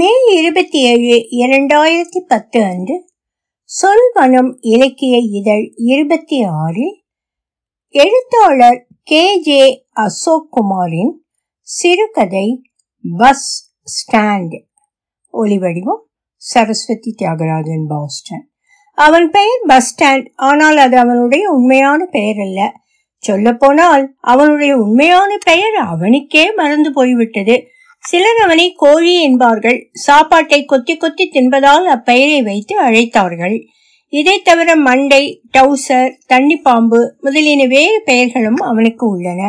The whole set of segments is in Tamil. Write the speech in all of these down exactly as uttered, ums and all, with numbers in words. மே இருபத்தி ஏழு இரண்டாயிரத்தி பத்து அன்று சொல்வனம் இலக்கிய இதழ் இருபத்தி ஆறு எழுத்தாளர் கே.ஜே. அசோக் குமாரின் சிறுகதை பஸ் ஸ்டாண்ட். ஒலிவடிவம் சரஸ்வதி தியாகராஜன், பாஸ்டன். அவன் பெயர் பஸ் ஸ்டாண்ட், ஆனால் அது அவனுடைய உண்மையான பெயர் அல்ல. சொல்ல போனால் அவனுடைய உண்மையான பெயர் அவனுக்கே மறந்து போய்விட்டது. சிலர் அவனை கோழி என்பார்கள். சாப்பாட்டை கொத்தி கொத்தி தின்பதால் அப்பெயரை வைத்து அழைத்தார்கள். இதை தவிர மண்டை, டவுசர், தண்ணி பாம்பு முதலின வேறு பெயர்களும் அவனுக்கு உள்ளன.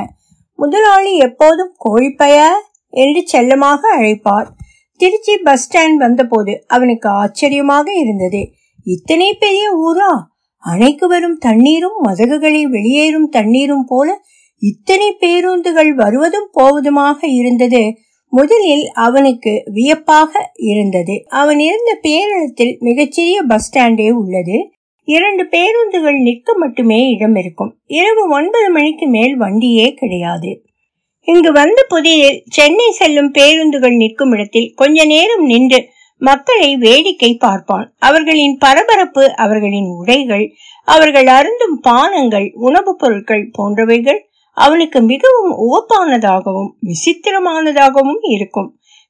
முதலாளி எப்போதும் கோழிப்பையா என்று செல்லமாக அழைப்பார். திருச்சி பஸ் ஸ்டாண்ட் வந்தபோது அவனுக்கு ஆச்சரியமாக இருந்தது. இத்தனை பெரிய ஊரா? அணைக்கு வரும் தண்ணீரும் மதகுகளை வெளியேறும் தண்ணீரும் போல இத்தனை பேருந்துகள் வருவதும் போவதுமாக இருந்தது. முதலில் அவனுக்கு வியப்பாக இருந்தது. அவன் இருந்த பேரத்தில் மிகச்சிறிய பஸ் ஸ்டாண்டே உள்ளது. இரண்டு பேருந்துகள் நிற்க மட்டுமே இடம் இருக்கும். இரவு ஒன்பது மணிக்கு மேல் வண்டியே கிடையாது. இங்கு வந்த புதியில் சென்னை செல்லும் பேருந்துகள் நிற்கும் இடத்தில் கொஞ்ச நேரம் நின்று மக்களை வேடிக்கை பார்ப்பான். அவர்களின் பரபரப்பு, அவர்களின் உடைகள், அவர்கள் அருந்தும் பானங்கள், உணவுப் பொருட்கள் போன்றவைகள் அவனுக்கு மிகவும் உவப்பானதாகவும் விசித்திரமானதாகவும் இருக்கும்.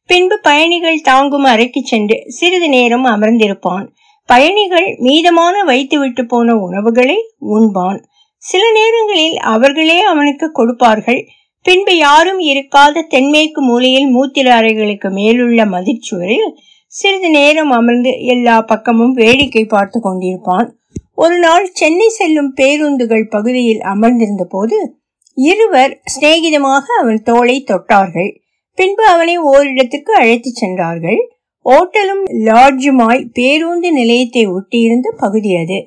பின்பு பயணிகள் தாங்கும் அறைக்கு சென்று சிறிது நேரம் அமர்ந்திருப்பான். பயணிகள் மீதமான வைத்துவிட்டு போன உணவுகளை உண்பான். சில நேரங்களில் அவர்களே அவனுக்கு கொடுப்பார்கள். பின்பு யாரும் இருக்காத தென்மேற்கு மூலையில் மூத்திர அறைகளுக்கு மேலுள்ள மதிச்சுவரில் சிறிது நேரம் அமர்ந்து எல்லா பக்கமும் வேடிக்கை பார்த்து கொண்டிருப்பான். ஒரு நாள் சென்னை செல்லும் பேருந்துகள் பகுதியில் அமர்ந்திருந்த போது இருவர் சிநேகிதமாக அவன் தோளை தொட்டார்கள். பின்பு அவனை ஓரிடத்துக்கு அழைத்து சென்றார்கள். ஓட்டலும் லாட்ஜுமாய் பேருந்து நிலையத்தை ஒட்டியிருந்த பகுதி அது.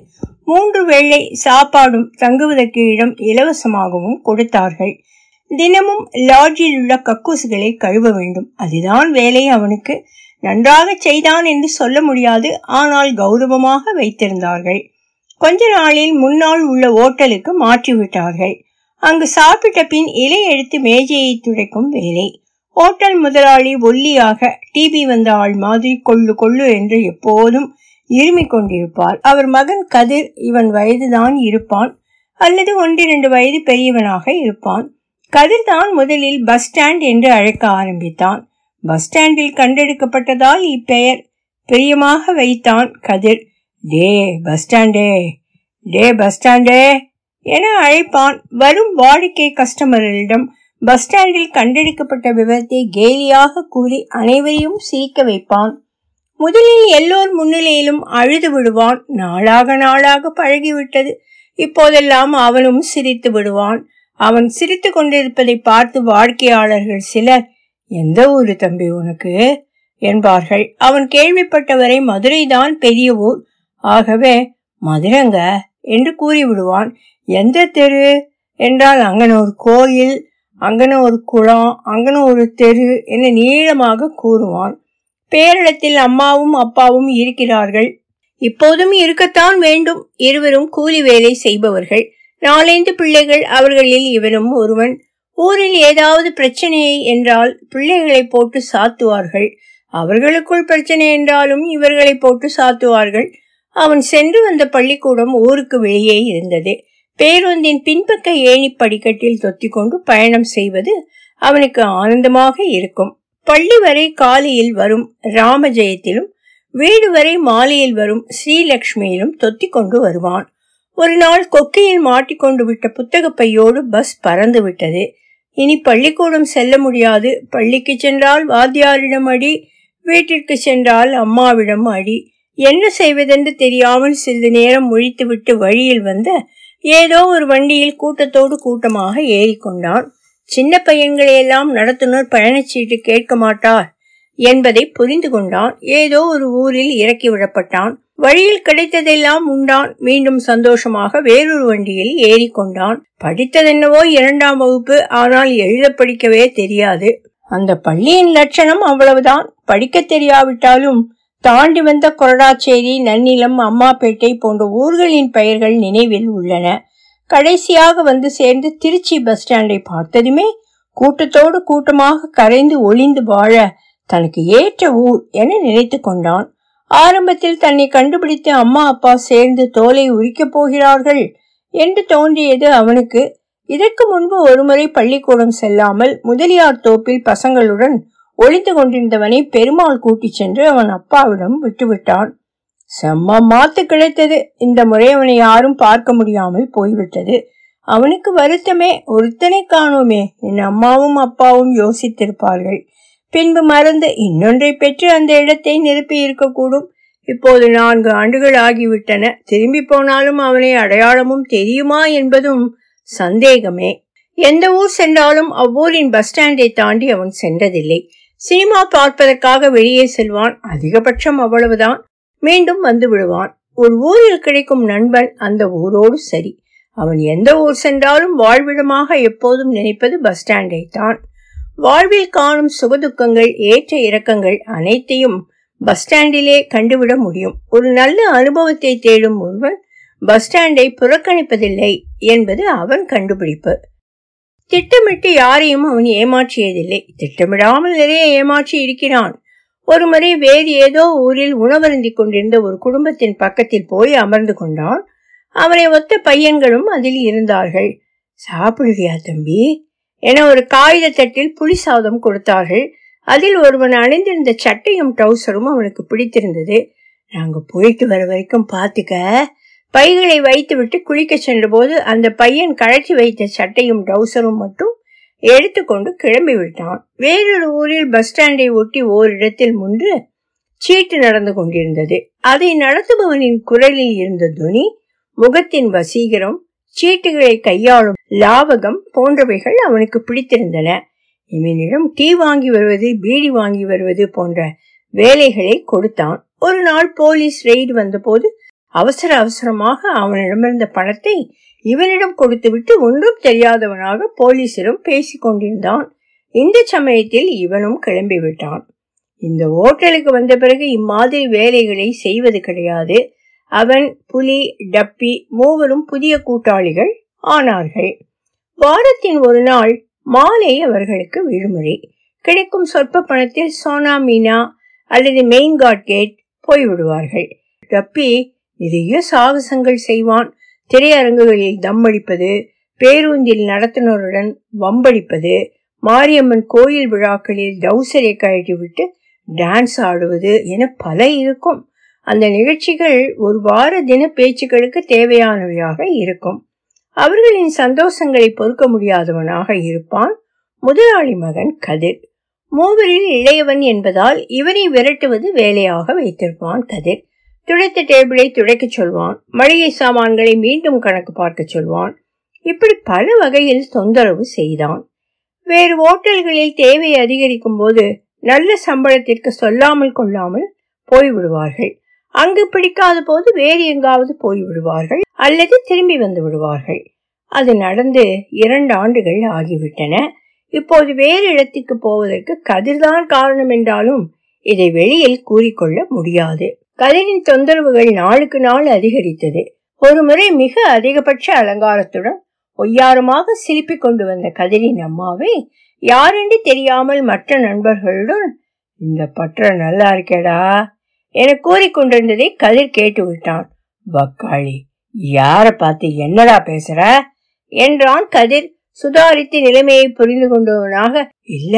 மூன்று வேளை சாப்பாடும் தங்குவதற்கு இடம் இலவசமாகவும் கொடுத்தார்கள். தினமும் லாட்ஜில் உள்ள கக்கூசுகளை கழுவ வேண்டும். அதுதான் வேலை. அவனுக்கு நன்றாக செய்தான் என்று சொல்ல முடியாது, ஆனால் கௌரவமாக வைத்திருந்தார்கள். கொஞ்ச நாளில் முன்னால் உள்ள ஓட்டலுக்கு மாற்றிவிட்டார்கள். அங்கு சாப்பிட்ட பின் இலை எடுத்து மேஜையை துடைக்கும் வேலை. ஓட்டல் முதலாளி ஒல்லியாக, டிபி வந்த ஆள் மாதிரி கொள்ளு கொள்ளு என்று எப்போதும் இருமிக் கொண்டிருப்பார். அவர் மகன் கதிர் இவன் வயதுதான் இருப்பான், அல்லது ஒன்றிரண்டு வயது பெரியவனாக இருப்பான். கதிர் தான் முதலில் பஸ் ஸ்டாண்ட் என்று அழைக்க ஆரம்பித்தான். பஸ் ஸ்டாண்டில் கண்டெடுக்கப்பட்டதால் இப்பெயர் பிரியமாக வைத்தான் கதிர். டே பஸ் ஸ்டாண்டே, டே பஸ் ஸ்டாண்டே என அழைப்பான். வரும் வாடிக்கை கஸ்டமர்களிடம் பஸ் ஸ்டாண்டில் கண்டெடுக்கப்பட்ட விவரத்தை கேலியாக கூறி அனைவரையும் சிரிக்க வைப்பான். முதலில் எல்லோர் முன்னிலையிலும் அழுது விடுவான். நாளாக நாளாக பழகிவிட்டது. இப்போதெல்லாம் அவனும் சிரித்து விடுவான். அவன் சிரித்து கொண்டிருப்பதை பார்த்து வாடிக்கையாளர்கள் சிலர், எந்த ஊரு தம்பி உனக்கு என்பார்கள். அவன் கேள்விப்பட்டவரை மதுரை தான் பெரிய ஊர், ஆகவே மதுரைங்க என்று கூறிவிடுவான். எந்த தெரு என்றால் அங்கன ஒரு கோயில், அங்கன ஒரு குளம், அங்கன ஒரு தெரு என நீளமாக கூறுவான். பேரிடத்தில் அம்மாவும் அப்பாவும் இருக்கிறார்கள். இப்போதும் இருக்கத்தான் வேண்டும். இருவரும் கூலி வேலை செய்பவர்கள். நாலந்து பிள்ளைகள் அவர்களில் இவரும் ஒருவன். ஊரில் ஏதாவது பிரச்சனையை என்றால் பிள்ளைகளை போட்டு சாத்துவார்கள். அவர்களுக்குள் பிரச்சனை என்றாலும் இவர்களை போட்டு சாத்துவார்கள். அவன் சென்று வந்த பள்ளிக்கூடம் ஊருக்கு வெளியே இருந்தது. பேருந்தின் பின்பக்க ஏணி படிக்கட்டில் தொத்திக் கொண்டு பயணம் செய்வது அவனுக்கு ஆனந்தமாக இருக்கும். பள்ளி வரை காலையில் வரும் ராமஜெயத்திலும், வீடு வரை மாலையில் வரும் ஸ்ரீலட்சுமியிலும் தொத்திக் கொண்டு வருவான். ஒரு நாள் கொக்கையில் மாட்டிக்கொண்டு விட்ட புத்தக பையோடு பஸ் பறந்து விட்டது. இனி பள்ளிக்கூடம் செல்ல முடியாது. பள்ளிக்கு சென்றால் வாத்தியாரிடம் அடி, வீட்டிற்கு சென்றால் அம்மாவிடம் அடி. என்ன செய்வதென்று தெரியாமல் சிறிது நேரம் முழித்துவிட்டு வழியில் வந்த ஏதோ ஒரு வண்டியில் கூட்டத்தோடு கூட்டமாக ஏறிக்கொண்டான். சின்ன பையன்களையெல்லாம் நடத்துனர் பயணச்சீட்டு கேட்க மாட்டார் என்பதை புரிந்து கொண்டான். ஏதோ ஒரு ஊரில் இறக்கி விடப்பட்டான். வழியில் கிடைத்ததெல்லாம் உண்டான். மீண்டும் சந்தோஷமாக வேறொரு வண்டியில் ஏறி கொண்டான். படித்ததென்னவோ இரண்டாம் வகுப்பு, ஆனால் எழுத படிக்கவே தெரியாது. அந்த பள்ளியின் லட்சணம் அவ்வளவுதான். படிக்க தெரியாவிட்டாலும் தாண்டி வந்த கொரடாச்சேரி, நன்னிலம், அம்மாப்பேட்டை போன்ற ஊர்களின் பெயர்கள் நினைவில் உள்ளன. கடைசியாக வந்து சேர்ந்து திருச்சி பஸ் ஸ்டாண்டை பார்த்ததுமே கூட்டத்தோடு கூட்டமாக கரைந்து ஒளிந்து வாழ தனக்கு ஏற்ற ஊர் என நினைத்து கொண்டான். ஆரம்பத்தில் தன்னை கண்டுபிடித்து அம்மா அப்பா சேர்ந்து தோலை உரிக்கப் போகிறார்கள் என்று தோன்றியது அவனுக்கு. இதற்கு முன்பு ஒருமுறை பள்ளிக்கூடம் செல்லாமல் முதலியார் தோப்பில் பசங்களுடன் ஒளிந்து கொண்டிருந்தவனை பெருமாள் கூட்டி சென்று அவன் அப்பாவிடம் விட்டுவிட்டான். செம்ம மாத்து கிடைத்தது. இந்த முறை அவனை யாரும் பார்க்க முடியாமல் போய்விட்டது. அவனுக்கு வருத்தமே, ஒருத்தனை காணோமே, என் அம்மாவும் அப்பாவும் யோசித்திருப்பார்கள், பின்பு மறந்து இன்னொன்றை பெற்று அந்த இடத்தை நிரப்பி இருக்கக்கூடும். இப்போது நான்கு ஆண்டுகள் ஆகிவிட்டன. திரும்பி போனாலும் அவனை அடையாளமும் தெரியுமா என்பதும் சந்தேகமே. எந்த ஊர் சென்றாலும் அவ்வூரின் பஸ் ஸ்டாண்டை தாண்டி அவன் சென்றதில்லை. சினிமா பார்ப்பதற்காக வெளியே செல்வான், அதிகபட்சம் அவ்வளவுதான், மீண்டும் வந்து விடுவான். ஒரு ஊரில் கிடைக்கும் நண்பன் அந்த ஊரோடு சரி. அவன் எந்த ஊர் சென்றாலும் வாழ்விடமாக எப்போதும் நினைப்பது பஸ் ஸ்டாண்டை தான். வாழ்வில் காணும் சுகதுக்கங்கள், ஏற்ற இறக்கங்கள் அனைத்தையும் பஸ் ஸ்டாண்டிலே கண்டுவிட முடியும். ஒரு நல்ல அனுபவத்தை தேடும் ஒருவன் பஸ் ஸ்டாண்டை புறக்கணிப்பதில்லை என்பது அவன் கண்டுபிடிப்பு. திட்டமிட்டு யாரையும் அவன் ஏமாற்றியதில்லை. திட்டமிடாமல் நிறைய ஏமாற்றி இருக்கிறான். ஒரு முறை வேறு ஏதோ ஊரில் உணவருந்தி கொண்டிருந்த ஒரு குடும்பத்தின் பக்கத்தில் போய் அமர்ந்து கொண்டான். அவரை ஒத்த பையன்களும் அதில் இருந்தார்கள். சாப்பிடுவியா தம்பி என ஒரு காகித தட்டில் புளி சாதம் கொடுத்தார்கள். அதில் ஒருவன் அணிந்திருந்த சட்டையும் டவுசரும் அவனுக்கு பிடித்திருந்தது. நாங்க போயிட்டு வர வரைக்கும் பாத்துக்க. பைகளை வைத்து விட்டு குளிக்க சென்ற போது அந்த பையன் கழற்றி வைத்த சட்டையும் டவுசரும் மட்டும் எடுத்துக்கொண்டு கிளம்பி விட்டான். வேறொரு ஊரில் பஸ் ஸ்டாண்டை ஒட்டி ஓரிடத்தில் முன்று சீட்டு நடந்து கொண்டிருந்தது. அதை நடத்துபவனின் குரலில் இருந்த துணி, முகத்தின் வசீகரம், சீட்டுகளை கையாளும் லாவகம் போன்றவைகள் அவனுக்கு பிடித்திருந்தன. இவனிடம் டீ வாங்கி வருவது, பீடி வாங்கி வருவது போன்ற வேலைகளை கொடுத்தான். ஒரு நாள் போலீஸ் ரெய்டு வந்த போது அவசர அவசரமாக அவனிடமிருந்த பணத்தை இவனிடம் கொடுத்துவிட்டு ஒன்றும் தெரியாதவனாக போலீசிடம் பேசி கொண்டிருந்தான். இந்த சமயத்தில் இவனும் கிளம்பிவிட்டான். இந்த ஹோட்டலுக்கு வந்த பிறகு இம்மாதிரி வேலைகளை செய்வது கிடையாது. அவன், புலி, டப்பி மூவரும் புதிய கூட்டாளிகள் ஆனார்கள். வாரத்தின் ஒரு நாள் மாலை அவர்களுக்கு விடுமுறை. கிடைக்கும் சொற்ப பணத்தில் சோனா மீனா அல்லது மெயின் கார்டேட் போய்விடுவார்கள். டப்பி நிறைய சாகசங்கள் செய்வான். திரையரங்குகளில் தம்மடிப்பது, பேருந்தில் நடத்துனருடன் வம்படிப்பது, மாரியம்மன் கோயில் விழாக்களில் டவுசரை கழட்டி விட்டு டான்ஸ் ஆடுவது என பல இருக்கும். அந்த நிகழ்ச்சிகள் ஒரு வார தின பேச்சுக்களுக்கு தேவையானவையாக இருக்கும். அவர்களின் சந்தோஷங்களை பொறுக்க முடியாதவனாக இருப்பான் முதலாளி மகன் கதிர். மூவரில் இளையவன் என்பதால் இவனை விரட்டுவது வேலையாக வைத்திருப்பான் கதிர். துடைத்த டேபிளை துடைக்க சொல்வான், மளிகை சாமான்களை மீண்டும் கணக்கு பார்க்க சொல்வான். இப்படி பல வகையில் தொந்தரவு செய்தான். வேறு ஹோட்டல்களில் தேவை அதிகரிக்கும் போது நல்ல சம்பளத்திற்கு சொல்லாமல் கொள்ளாமல் போய்விடுவார்கள். அங்கு பிடிக்காத போது வேறு எங்காவது போய்விடுவார்கள் அல்லது திரும்பி வந்து விடுவார்கள். அது நடந்து இரண்டு ஆண்டுகள் ஆகிவிட்டன. இப்போது வேறு இடத்துக்கு போவதற்கு கதிர்தான் காரணம் என்றாலும் இதை வெளியில் கூறிக்கொள்ள முடியாது. கதிரின் தொந்தரவுகள் நாளுக்கு நாள் அதிகரித்தது. ஒரு முறை மிக அதிகபட்ச அலங்காரத்துடன் ஒய்யாரமாக சிரிப்பி கொண்டு வந்த கதிரின் அம்மாவை யாரென்று தெரியாமல் மற்ற நண்பர்களுடன் இந்த பற்ற நல்லா இருக்கேடா என கூறிக்கொண்டிருந்ததை கதிர் கேட்டு விட்டான். வக்காளி, யார பார்த்து என்னடா பேசுற என்றான் கதிர் சுதாரித்து நிலைமையை புரிந்து கொண்டவனாக. இல்ல,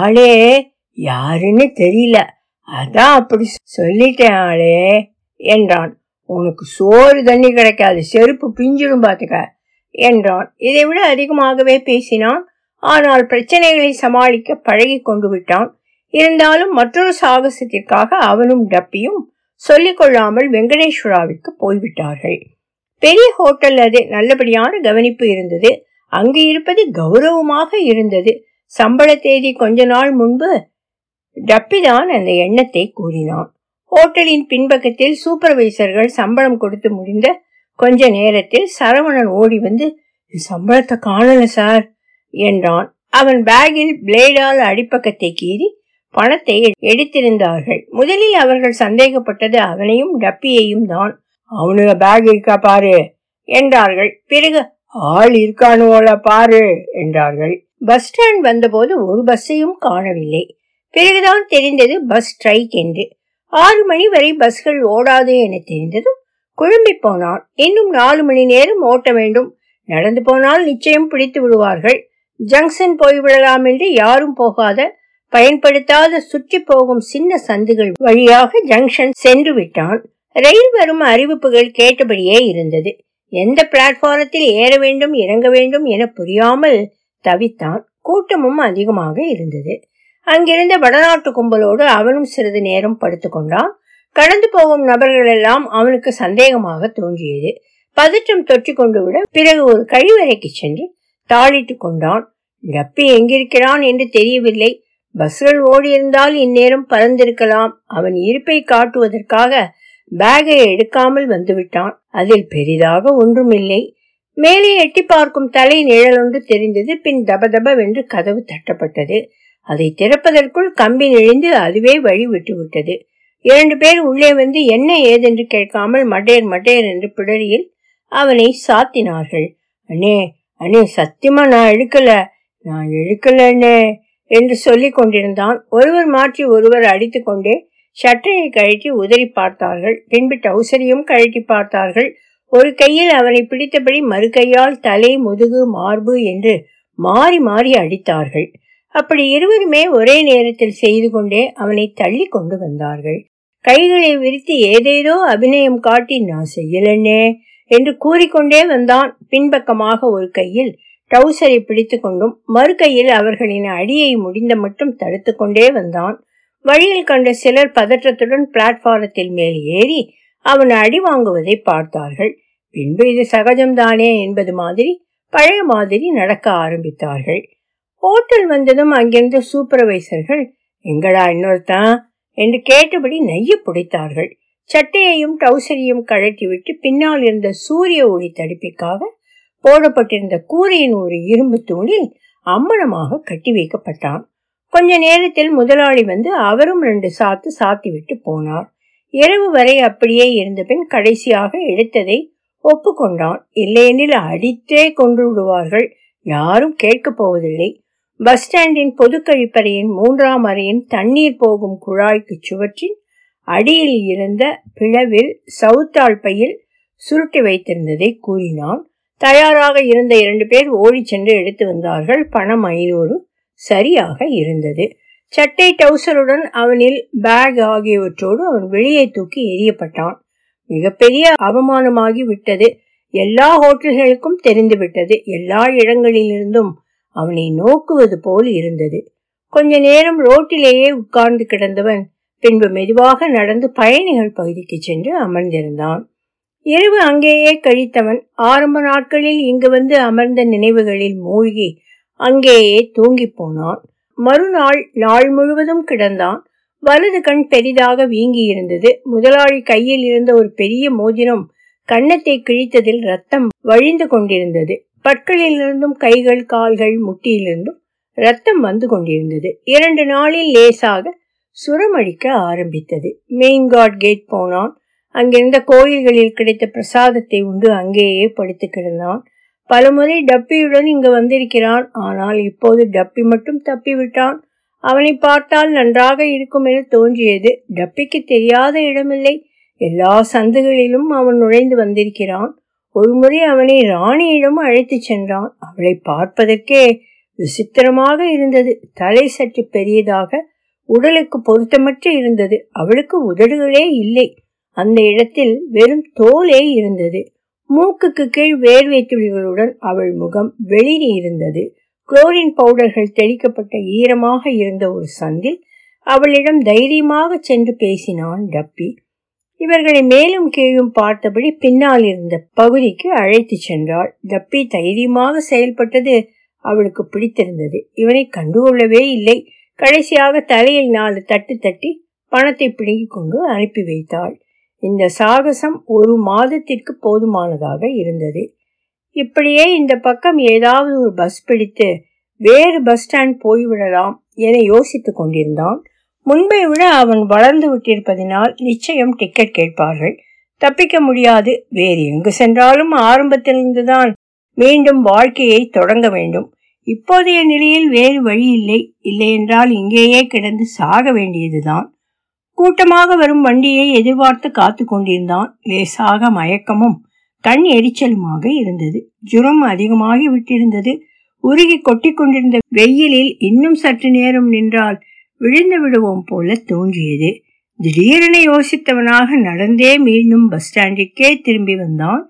ஆளே யாருன்னு தெரியல, அதான் அப்படி சொல்லிட்டேன் ஆளே என்றான். உனக்கு சோறு தண்ணி கிடைக்காது, செருப்பு பிஞ்சிடும் பாத்துக்க என்றான். இதை விட அதிகமாகவே பேசினான். ஆனால் பிரச்சனைகளை சமாளிக்க பழகி கொண்டு விட்டான். இருந்தாலும் மற்றொரு சாகசத்திற்காக அவனும் டப்பியும் சொல்லிக்கொள்ளாமல் வெங்கடேஸ்வராவிற்கு போய்விட்டார்கள். பெரிய ஹோட்டல் அது. நல்லபடியான கவனிப்பு இருந்தது. அங்கு இருப்பது கௌரவமாக இருந்தது. சம்பள தேதி கொஞ்ச நாள் முன்பு டப்பிதான் அந்த எண்ணத்தை கூறினான். ஹோட்டலின் பின்பக்கத்தில் சூப்பர்வைசர்கள் சம்பளம் கொடுத்து முடிந்த கொஞ்ச நேரத்தில் சரவணன் ஓடி வந்து சம்பளத்தை காணல சார் என்றான். அவன் பேக்கில் பிளேடால் அடிப்பக்கத்தை கீறி பணத்தை எடுத்திருந்தார்கள். முதலில் அவர்கள் சந்தேகப்பட்டது அவனையும் டப்பியையும் தான். அவனுங்க பேக் இருக்கா பாரு என்றார்கள். பிறகு ஆள் இருக்கானுவோல பாரு என்றார்கள். பஸ் ஸ்டாண்ட் வந்தபோது ஒரு பஸ்ஸையும் காணவில்லை. பிறகுதான் தெரிந்தது பஸ் ஸ்ட்ரைக் என்று. ஆறு மணி வரை பஸ்கள் ஓடாது என தெரிந்ததும் குழம்பி போனால் இன்னும் நாலு மணி நேரம் ஓட்ட வேண்டும், நடந்து போனால் நிச்சயம் பிடித்து விடுவார்கள், ஜங்ஷன் போய்விடலாம் என்று யாரும் போகாத பயன்படுத்தாத சுற்றி போகும் சின்ன சந்துகள் வழியாக ஜங்ஷன் சென்று விட்டான். ரயில் வரும் அறிவிப்புகள் கேட்டபடியே இருந்தது. எந்த பிளாட்பாரத்தில் ஏற வேண்டும் இறங்க வேண்டும் என புரியாமல் தவித்தான். கூட்டமும் அதிகமாக இருந்தது. அங்கிருந்த வடநாட்டு கும்பலோடு அவனும் சிறிது நேரம் படுத்துக்கொண்டான். கடந்து போகும் நபர்கள் எல்லாம் அவனுக்கு சந்தேகமாக தோன்றியது. பதற்றம் தொற்றி கொண்டு விட பிறகு ஒரு கழிவறைக்கு சென்று தாளிட்டு கொண்டான். டப்பி எங்கிருக்கிறான் என்று தெரியவில்லை. பஸ்கள் ஓடியிருந்தால் இந்நேரம் பறந்திருக்கலாம். அவன் இருப்பை காட்டுவதற்காக பேகை எடுக்காமல் வந்துவிட்டான். அதில் பெரிதாக ஒன்றும் இல்லை. மேலே எட்டி பார்க்கும் தலை நிழல் ஒன்று தெரிந்தது. பின் தபதபென்று கதவு தட்டப்பட்டது. அதை திறப்பதற்குள் கம்பி நெளிந்து அதுவே வழி விட்டுவிட்டது. இரண்டு பேர் உள்ளே வந்து என்ன ஏதென்று கேட்காமல் மடேர் மடேர் என்று பிடரியில் அவனை சாத்தினார்கள். அண்ணே அண்ணே சத்தியமா நான் இழுக்கல நான் இழுக்கலண்ணே என்று சொல்லி கொண்டிருந்தான். ஒருவர் மாற்றி ஒருவர் அடித்து கொண்டே சட்டையை கழட்டி உதறி பார்த்தார்கள். பின்பு டவுசரையும் கழட்டி பார்த்தார்கள். ஒரு கையில் அவனை பிடித்தபடி மறு கையால் தலை முதுகு மார்பு என்று மாறி மாறி அடித்தார்கள். அப்படி இருவருமே ஒரே நேரத்தில் செய்து கொண்டே அவனை தள்ளி கொண்டு வந்தார்கள். கைகளை விரித்து ஏதேதோ அபிநயம் காட்டி நான் செய்யலன்னே என்று கூறிக்கொண்டே வந்தான். பின்பக்கமாக ஒரு கையில் டவுசரை பிடித்து கொண்டும் மறு கையில் அவர்களின் அடியை முடிந்த மட்டும் தடுத்து கொண்டே வந்தான். வழியில் கண்ட சிலர் பதற்றத்துடன் பிளாட்பாரத்தில் மேல் ஏறி அவன் அடி வாங்குவதை பார்த்தார்கள். பின்பு இது சகஜம்தானே என்பது மாதிரி பழைய மாதிரி நடக்க ஆரம்பித்தார்கள். ஹோட்டல் வந்ததும் அங்கிருந்து சூப்பர்வைசர்கள் எங்கடா இன்னொருத்தான் என்று கேட்டபடி நைய பிடித்தார்கள். சட்டையையும் டவுசரையும் கழட்டிவிட்டு பின்னால் இருந்த சூரிய ஒளி தடுப்பிற்காக போடப்பட்டிருந்த கூரையின் ஒரு இரும்பு தூணில் அம்மனமாக கட்டி வைக்கப்பட்டான். கொஞ்ச நேரத்தில் முதலாளி வந்து அவரும் ரெண்டு சாத்து சாத்தி விட்டு போனார். இரவு வரை அப்படியே இருந்த பின் கடைசியாக எடுத்ததை ஒப்புக்கொண்டான். இல்லையெனில் அடித்தே கொன்று விடுவார்கள், யாரும் கேட்க போவதில்லை. பஸ் ஸ்டாண்டின் பொது கழிப்பறையின் மூன்றாம் அறையின் தண்ணீர் போகும் குழாய்க்கு சுவற்றின் அடியில் இருந்த பிளவில் சவுத்தாள் பையில் சுருட்டி வைத்திருந்ததை கூறினான். தயாராக இருந்த இரண்டு பேர் ஓடி சென்று எடுத்து வந்தார்கள். பணம் ஐநூறு சரியாக இருந்தது. சட்டை டவுசருடன் அவனில் பேக் ஆகியவற்றோடு அவன் வெளியே தூக்கி எரியப்பட்டான். மிகப்பெரிய அவமானமாகி விட்டது. எல்லா ஹோட்டல்களுக்கும் தெரிந்துவிட்டது. எல்லா இடங்களிலிருந்தும் அவனை நோக்குவது போல் இருந்தது. கொஞ்ச நேரம் ரோட்டிலேயே உட்கார்ந்து கிடந்தவன் பின்பு மெதுவாக நடந்து பயணிகள் பகுதிக்கு சென்று அமர்ந்திருந்தான். இரவு அங்கேயே கழித்தவன் ஆரம்ப நாட்களில் இங்கு வந்து அமர்ந்த நினைவுகளில் மூழ்கி அங்கேயே தூங்கி போனான். மறுநாள் நாள் முழுவதும் கிடந்தான். வலது கண் பெரிதாக வீங்கி இருந்தது. முதலாளி கையில் இருந்த ஒரு பெரிய மோதிரம் கன்னத்தை கிழித்ததில் ரத்தம் வழிந்து கொண்டிருந்தது. பற்களிலிருந்தும் கைகள் கால்கள் முட்டியிலிருந்தும் ரத்தம் வந்து கொண்டிருந்தது. இரண்டு நாளில் லேசாக சுரமடிக்க ஆரம்பித்தது. மெயின் கார்டேட் போனான். அங்கிருந்த கோயில்களில் கிடைத்த பிரசாதத்தை உண்டு அங்கேயே படுத்து கிடந்தான். பலமுறை டப்பியுடன் இங்கு வந்திருக்கிறான். ஆனால் இப்போது டப்பி மட்டும் தப்பிவிட்டான். அவனை பார்த்தால் நன்றாக இருக்கும் என தோன்றியது. டப்பிக்கு தெரியாத இடமில்லை. எல்லா சந்துகளிலும் அவன் நுழைந்து வந்திருக்கிறான். ஒருமுறை அவனை ராணியிடம் அழைத்து சென்றான். அவளை பார்ப்பதற்கே விசித்திரமாக இருந்தது. தலை சற்று பெரியதாக உடலுக்கு பொருத்தமற்று இருந்தது. அவளுக்கு உதடுகளே இல்லை. அந்த இடத்தில் வெறும் தோலே இருந்தது. மூக்குக்கு கீழ் வேர்வை துளிகளுடன் அவள் முகம் வெளியே இருந்தது. குளோரின் பவுடர்கள் தெளிக்கப்பட்ட ஈரமாக இருந்த ஒரு சந்தில் அவளிடம் தைரியமாக சென்று பேசினான் டப்பி. இவர்களை மேலும் கீழும் பார்த்தபடி பின்னால் இருந்த பகுதிக்கு அழைத்து சென்றாள். டப்பி தைரியமாக செயல்பட்டது அவளுக்கு பிடித்திருந்தது. இவனை கண்டுகொள்ளவே இல்லை. கடைசியாக தலையில் நாலு தட்டு தட்டி பணத்தை பிடுங்கி கொண்டு அனுப்பி வைத்தாள். இந்த சாகசம் ஒரு மாதத்திற்கு போதுமானதாக இருந்தது. இப்படியே இந்த பக்கம் ஏதாவது ஒரு பஸ் பிடித்து வேறு பஸ் ஸ்டாண்ட் போய்விடலாம் என யோசித்து கொண்டிருந்தான். முன்பை விட அவன் வளர்ந்து விட்டிருப்பதினால் நிச்சயம் டிக்கெட் கேட்பார்கள், தப்பிக்க முடியாது. வேறு எங்கு சென்றாலும் ஆரம்பத்திலிருந்துதான் மீண்டும் வாழ்க்கையை தொடங்க வேண்டும். இப்போதைய நிலையில் வேறு வழி இல்லை, இல்லையென்றால் இங்கேயே கிடந்து சாக வேண்டியதுதான். கூட்டமாக வரும் வண்டியை எதிர்பார்த்து காத்து கொண்டிருந்தான். லேசாக மயக்கமும் கண் எரிச்சலுமாக இருந்தது. ஜுரம் அதிகமாகி விட்டிருந்தது. உருகி கொட்டி கொண்டிருந்த வெயிலில் இன்னும் சற்று நேரம் நின்றால் விழுந்து விடுவோம் போல தோன்றியது. திடீரென யோசித்தவனாக நடந்தே மீண்டும் பஸ் ஸ்டாண்டிற்கே திரும்பி வந்தான்.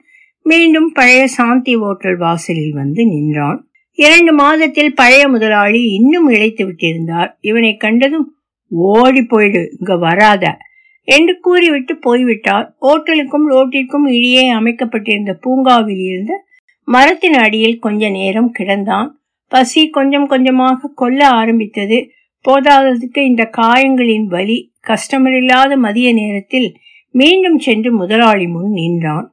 மீண்டும் பழைய சாந்தி ஹோட்டல் வாசலில் வந்து நின்றான். இரண்டு மாதத்தில் பழைய முதலாளி இன்னும் இழைத்து விட்டிருந்தார். இவனை கண்டதும் ஓடி போயிடு, இங்க வராத என்று கூறிவிட்டு போய்விட்டார். ஹோட்டலுக்கும் ரோட்டிற்கும் இடையே அமைக்கப்பட்டிருந்த பூங்காவில் இருந்த மரத்தின் அடியில் கொஞ்ச நேரம் கிடந்தான். பசி கொஞ்சம் கொஞ்சமாக கொல்ல ஆரம்பித்தது. போதாததுக்கு இந்த காயங்களின் வலி. கஸ்டமர் இல்லாத மதிய நேரத்தில் மீண்டும் சென்று முதலாளி முன் நின்றான்.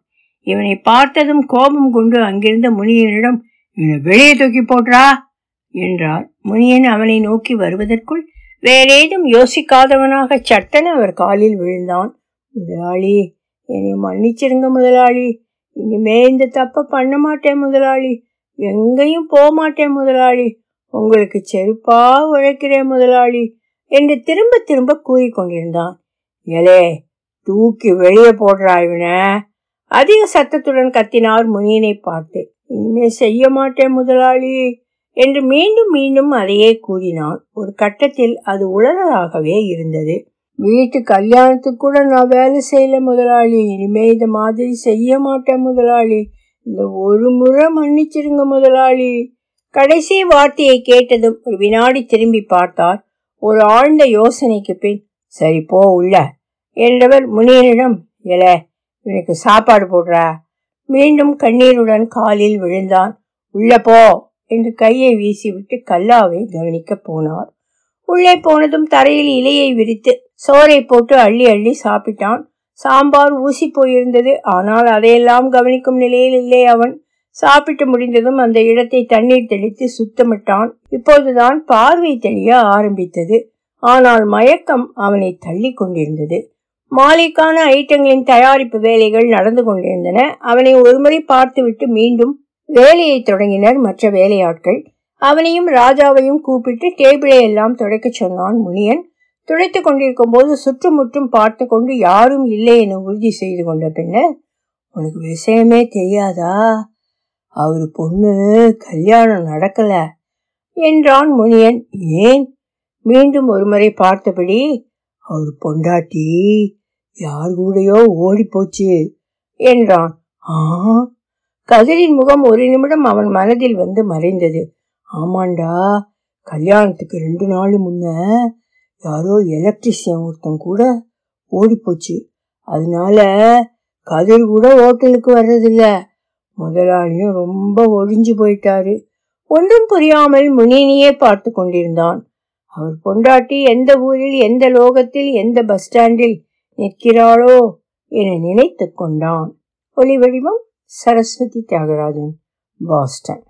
இவனை பார்த்ததும் கோபம் கொண்டு அங்கிருந்த முனியனிடம் இவனை வெளியே தூக்கி போட்டா என்றார். முனியன் அவனை நோக்கி வருவதற்குள் வேறேதும் யோசிக்காதவனாக சட்டென அவர் காலில் விழுந்தான். முதலாளி, என்னை மன்னிச்சிருங்க முதலாளி, இனிமே இந்த தப்ப பண்ண மாட்டேன் முதலாளி, எங்கேயும் போக மாட்டேன் முதலாளி, உங்களுக்கு செருப்பா உழைக்கிறேன் முதலாளி என்று திரும்ப திரும்ப கூறி கொண்டிருந்தான். எலே, தூக்கி வெளியே போடுறா இவனை, அதிக சத்தத்துடன் கத்தினார் முனியனை பார்த்து. இனிமே செய்ய மாட்டேன் முதலாளி என்று மீண்டும் மீண்டும் அதையே கூறினான். ஒரு கட்டத்தில் அது உளறலாகவே இருந்தது. வீட்டு கல்யாணத்துக்கு கூட நான் வேலை செய்யல முதலாளி, இனிமே இந்த மாதிரி செய்ய மாட்டேன் முதலாளி, இந்த ஒரு முறை மன்னிச்சிருங்க முதலாளி. கடைசி வார்த்தையை கேட்டதும் ஒரு வினாடி திரும்பி பார்த்தார். ஒரு ஆழ்ந்த யோசனைக்கு பின் சரி போ உள்ள என்றவர் முனியனிடம் எல எனக்கு சாப்பாடு போடுற. மீண்டும் கண்ணீருடன் காலில் விழுந்தான். உள்ள போ என்று கையை வீசிவிட்டு கல்லாவை கவனிக்க போனார். உள்ளே போனதும் தரையில் இலையை விரித்து சோரை போட்டு அள்ளி அள்ளி சாப்பிட்டான். சாம்பார் ஊசி போயிருந்தது. ஆனால் அதையெல்லாம் கவனிக்கும் நிலையில் இல்லை அவன். சாப்பிட்டு முடிந்ததும் அந்த இடத்தை தண்ணீர் தெளித்து சுத்தமிட்டான். இப்போதுதான் பார்வை தெளிய ஆரம்பித்தது. ஆனால் மயக்கம் அவனை தள்ளி கொண்டிருந்தது. மாலைக்கான ஐட்டங்களின் தயாரிப்பு வேலைகள் நடந்து கொண்டிருந்தன. அவனை ஒருமுறை பார்த்துவிட்டு மீண்டும் வேலையை தொடங்கினர் மற்ற வேலையாட்கள். அவனையும் ராஜாவையும் கூப்பிட்டு டேபிளை எல்லாம் துடைக்க சொன்னான் முனியன். துடைத்து கொண்டிருக்கும் போது சுற்றுமுற்றும் பார்த்து கொண்டு யாரும் இல்லை என உறுதி செய்து கொண்ட பின்னர் உனக்கு விஷயமே தெரியாதா, அவரு பொண்ணு கல்யாணம் நடக்கல என்றான் முனியன். ஏன்? மீண்டும் ஒருமுறை பார்த்தபடி அவரு பொண்டாட்டி யார் கூடயோ ஓடி போச்சு என்றான். ஆ, கதிரின் முகம் ஒரு நிமிடம் அவன் மனதில் வந்து மறைந்தது. ஆமாண்டா, கல்யாணத்துக்கு ரெண்டு நாள் முன்ன யாரோ எலக்ட்ரிஷியன் ஒருத்தன் கூட ஓடி போச்சு. அதனால கதிர் கூட ஹோட்டலுக்கு வர்றதில்ல. முதலாளியும் ரொம்ப ஒழிஞ்சு போயிட்டாரு. ஒன்றும் புரியாமல் முனியனையே பார்த்து கொண்டிருந்தான். அவர் பொண்டாட்டி எந்த ஊரில், எந்த லோகத்தில், எந்த பஸ் ஸ்டாண்டில் நிற்கிறாளோ என நினைத்து கொண்டான். ஒளி வடிவம் சரஸ்வதி தியாகராஜன், பாஸ்டன்.